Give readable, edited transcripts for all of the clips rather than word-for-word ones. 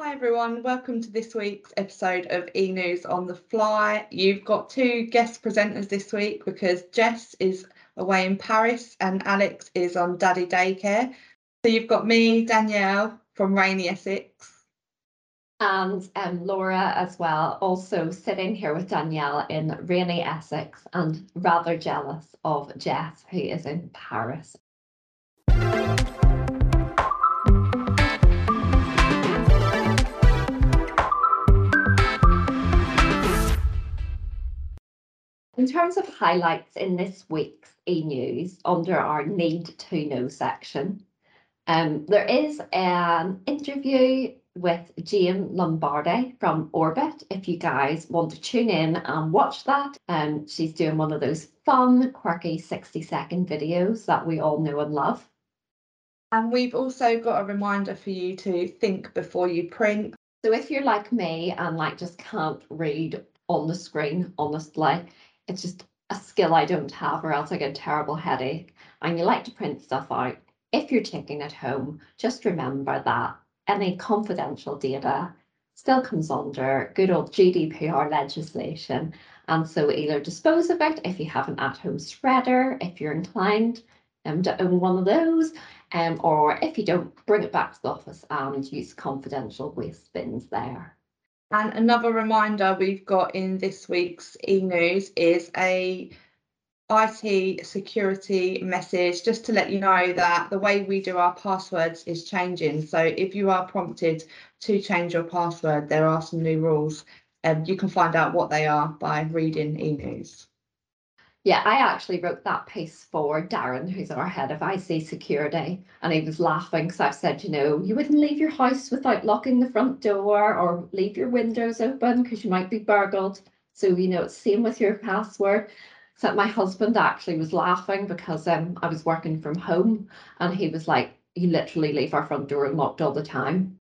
Hi everyone, welcome to this week's episode of E-News on the Fly. You've got two guest presenters this week because Jess is away in Paris and Alex is on daddy daycare. So you've got me, Danielle, from rainy Essex. And Laura as well, also sitting here with Danielle in rainy Essex and rather jealous of Jess, who is in Paris. In terms of highlights in this week's e-news under our Need to Know section, there is an interview with Jane Lombardi from Orbit. If you guys want to tune in and watch that, she's doing one of those fun, quirky 60-second videos that we all know and love. And we've also got a reminder for you to think before you print. So if you're like me and just can't read on the screen, honestly, it's just a skill I don't have, or else I get a terrible headache, and you like to print stuff out. If you're taking it home, just remember that any confidential data still comes under good old GDPR legislation. And so either dispose of it if you have an at-home shredder, if you're inclined to own one of those, or if you don't, bring it back to the office and use confidential waste bins there. And another reminder we've got in this week's e-news is a IT security message, just to let you know that the way we do our passwords is changing. So if you are prompted to change your password, there are some new rules, and you can find out what they are by reading e-news. Yeah, I actually wrote that piece for Darren, who's our head of IC security, and he was laughing because I've said, you know, you wouldn't leave your house without locking the front door or leave your windows open because you might be burgled. So, you know, it's the same with your password. So my husband actually was laughing because I was working from home and he was like, you literally leave our front door unlocked all the time.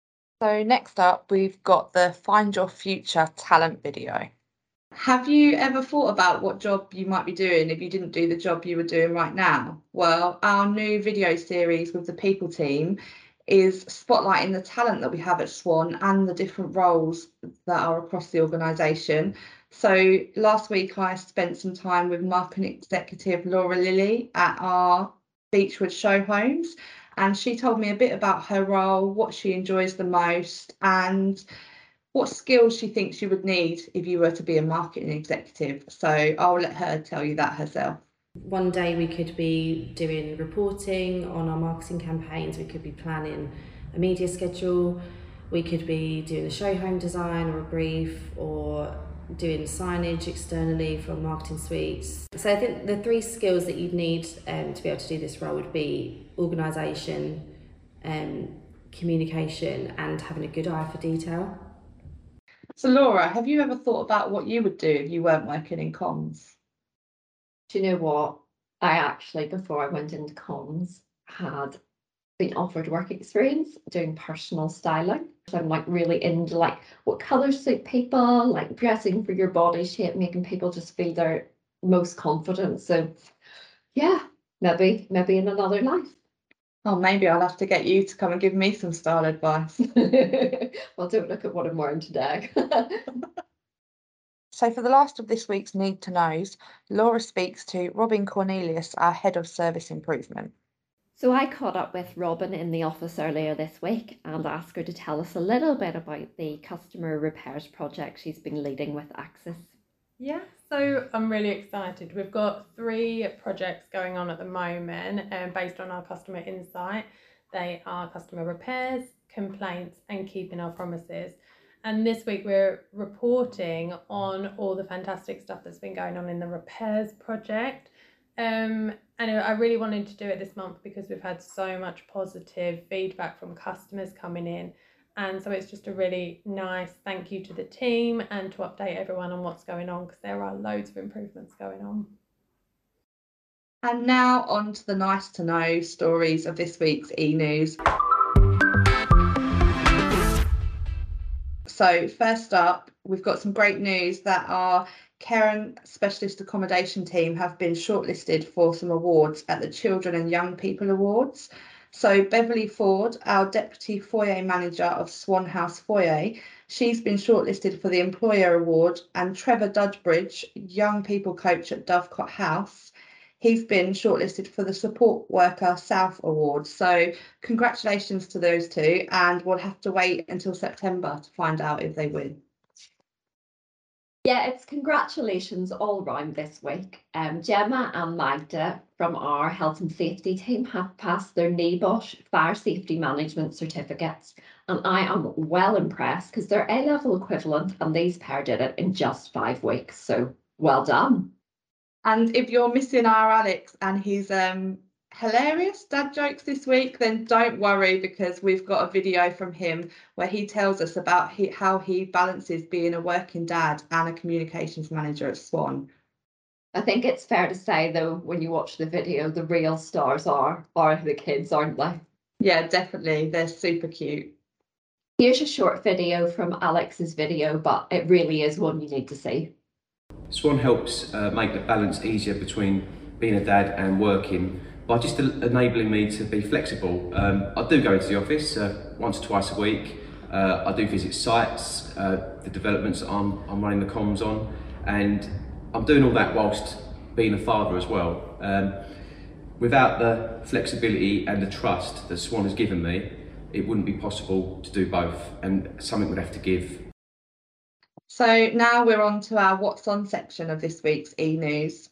So next up, we've got the Find Your Future talent video. Have you ever thought about what job you might be doing if you didn't do the job you were doing right now? Well, our new video series with the people team is spotlighting the talent that we have at Swan and the different roles that are across the organisation. So last week I spent some time with marketing executive Laura Lilley at our Beechwood show homes, and she told me a bit about her role, what she enjoys the most, and what skills she thinks you would need if you were to be a marketing executive. So I'll let her tell you that herself. One day we could be doing reporting on our marketing campaigns, we could be planning a media schedule, we could be doing a show home design or a brief, or doing signage externally from marketing suites. So I think the three skills that you'd need to be able to do this role would be organisation, communication, and having a good eye for detail. So Laura, have you ever thought about what you would do if you weren't working in comms? Do you know what? I actually, before I went into comms, had been offered work experience doing personal styling. So I'm really into what colours suit people, dressing for your body shape, making people just feel their most confident. So yeah, maybe in another life. Oh, maybe I'll have to get you to come and give me some style advice. Well, don't look at what I'm wearing today. So for the last of this week's Need to Knows, Laura speaks to Robin Cornelius, our Head of Service Improvement. So I caught up with Robin in the office earlier this week and asked her to tell us a little bit about the customer repairs project she's been leading with Access. Yeah, so I'm really excited. We've got three projects going on at the moment based on our customer insight. They are customer repairs, complaints, and keeping our promises. And this week we're reporting on all the fantastic stuff that's been going on in the repairs project. And I really wanted to do it this month because we've had so much positive feedback from customers coming in. And so it's just a really nice thank you to the team and to update everyone on what's going on, because there are loads of improvements going on. And now on to the nice to know stories of this week's e-news. So first up, we've got some great news that our Care and Specialist Accommodation team have been shortlisted for some awards at the Children and Young People Awards. So Beverly Ford, our Deputy Foyer Manager of Swan House Foyer, she's been shortlisted for the Employer Award, and Trevor Dudbridge, Young People Coach at Dovecott House, he's been shortlisted for the Support Worker South Award. So congratulations to those two, and we'll have to wait until September to find out if they win. Yeah, it's congratulations all round this week. Gemma and Magda from our health and safety team have passed their NEBOSH fire safety management certificates, and I am well impressed because they're A-level equivalent and these pair did it in just 5 weeks, so well done. And if you're missing our Alex and his hilarious dad jokes this week, then don't worry, because we've got a video from him where he tells us about how he balances being a working dad and a communications manager at Swan. I think it's fair to say, though, when you watch the video, the real stars are the kids, aren't they? Yeah, definitely. They're super cute. Here's a short video from Alex's video, but it really is one you need to see. Swan helps make the balance easier between being a dad and working by just enabling me to be flexible. I do go into the office once or twice a week. I do visit sites, the developments that I'm running the comms on, and I'm doing all that whilst being a father as well. Without the flexibility and the trust that Swan has given me, it wouldn't be possible to do both, and something would have to give. So now we're on to our What's On section of this week's E-News.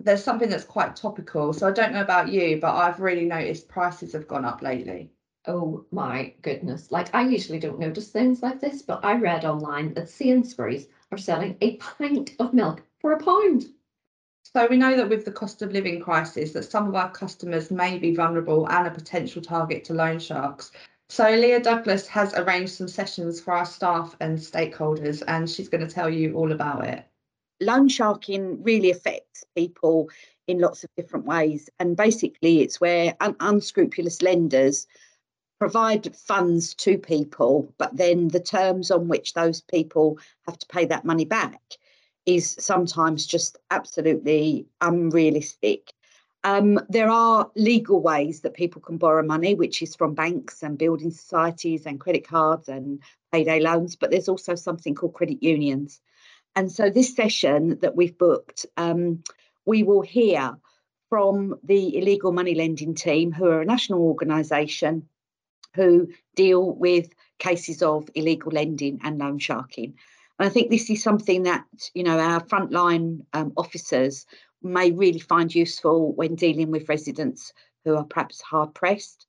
There's something that's quite topical, so I don't know about you, but I've really noticed prices have gone up lately. Oh my goodness. Like, I usually don't notice things like this, but I read online that Sainsbury's are selling a pint of milk for £1. So we know that with the cost of living crisis that some of our customers may be vulnerable and a potential target to loan sharks. So Leah Douglas has arranged some sessions for our staff and stakeholders, and she's going to tell you all about it. Loan sharking really affects people in lots of different ways, and basically it's where unscrupulous lenders provide funds to people, but then the terms on which those people have to pay that money back is sometimes just absolutely unrealistic. There are legal ways that people can borrow money, which is from banks and building societies and credit cards and payday loans, but there's also something called credit unions. And so this session that we've booked, we will hear from the illegal money lending team, who are a national organisation who deal with cases of illegal lending and loan sharking. And I think this is something that, you know, our frontline officers may really find useful when dealing with residents who are perhaps hard pressed.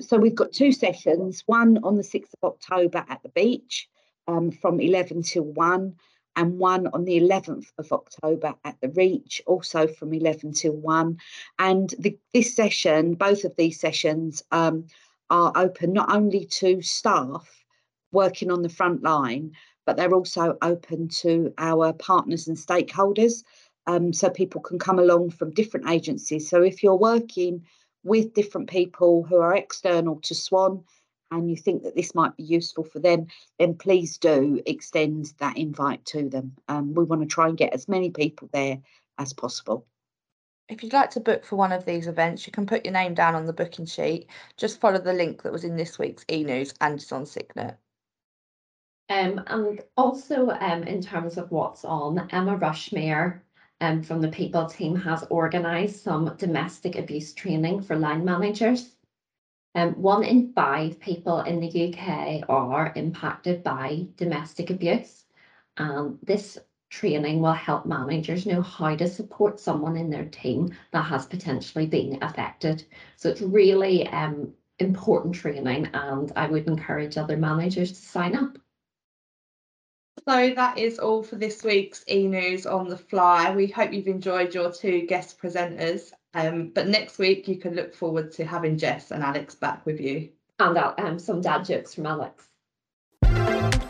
So we've got two sessions, one on the 6th of October at the beach from 11 till 1. And one on the 11th of October at the REACH, also from 11 till 1. And this session, both of these sessions are open not only to staff working on the front line, but they're also open to our partners and stakeholders. So people can come along from different agencies. So if you're working with different people who are external to Swan, and you think that this might be useful for them, then please do extend that invite to them. We want to try and get as many people there as possible. If you'd like to book for one of these events, you can put your name down on the booking sheet. Just follow the link that was in this week's E-News, and it's on SignIt. And also in terms of what's on, Emma Rushmere from the People team has organised some domestic abuse training for line managers. 1 in 5 people in the UK are impacted by domestic abuse, and this training will help managers know how to support someone in their team that has potentially been affected. So it's really important training, and I would encourage other managers to sign up. So that is all for this week's E-News on the Fly. We hope you've enjoyed your two guest presenters. But next week you can look forward to having Jess and Alex back with you. And some dad jokes from Alex.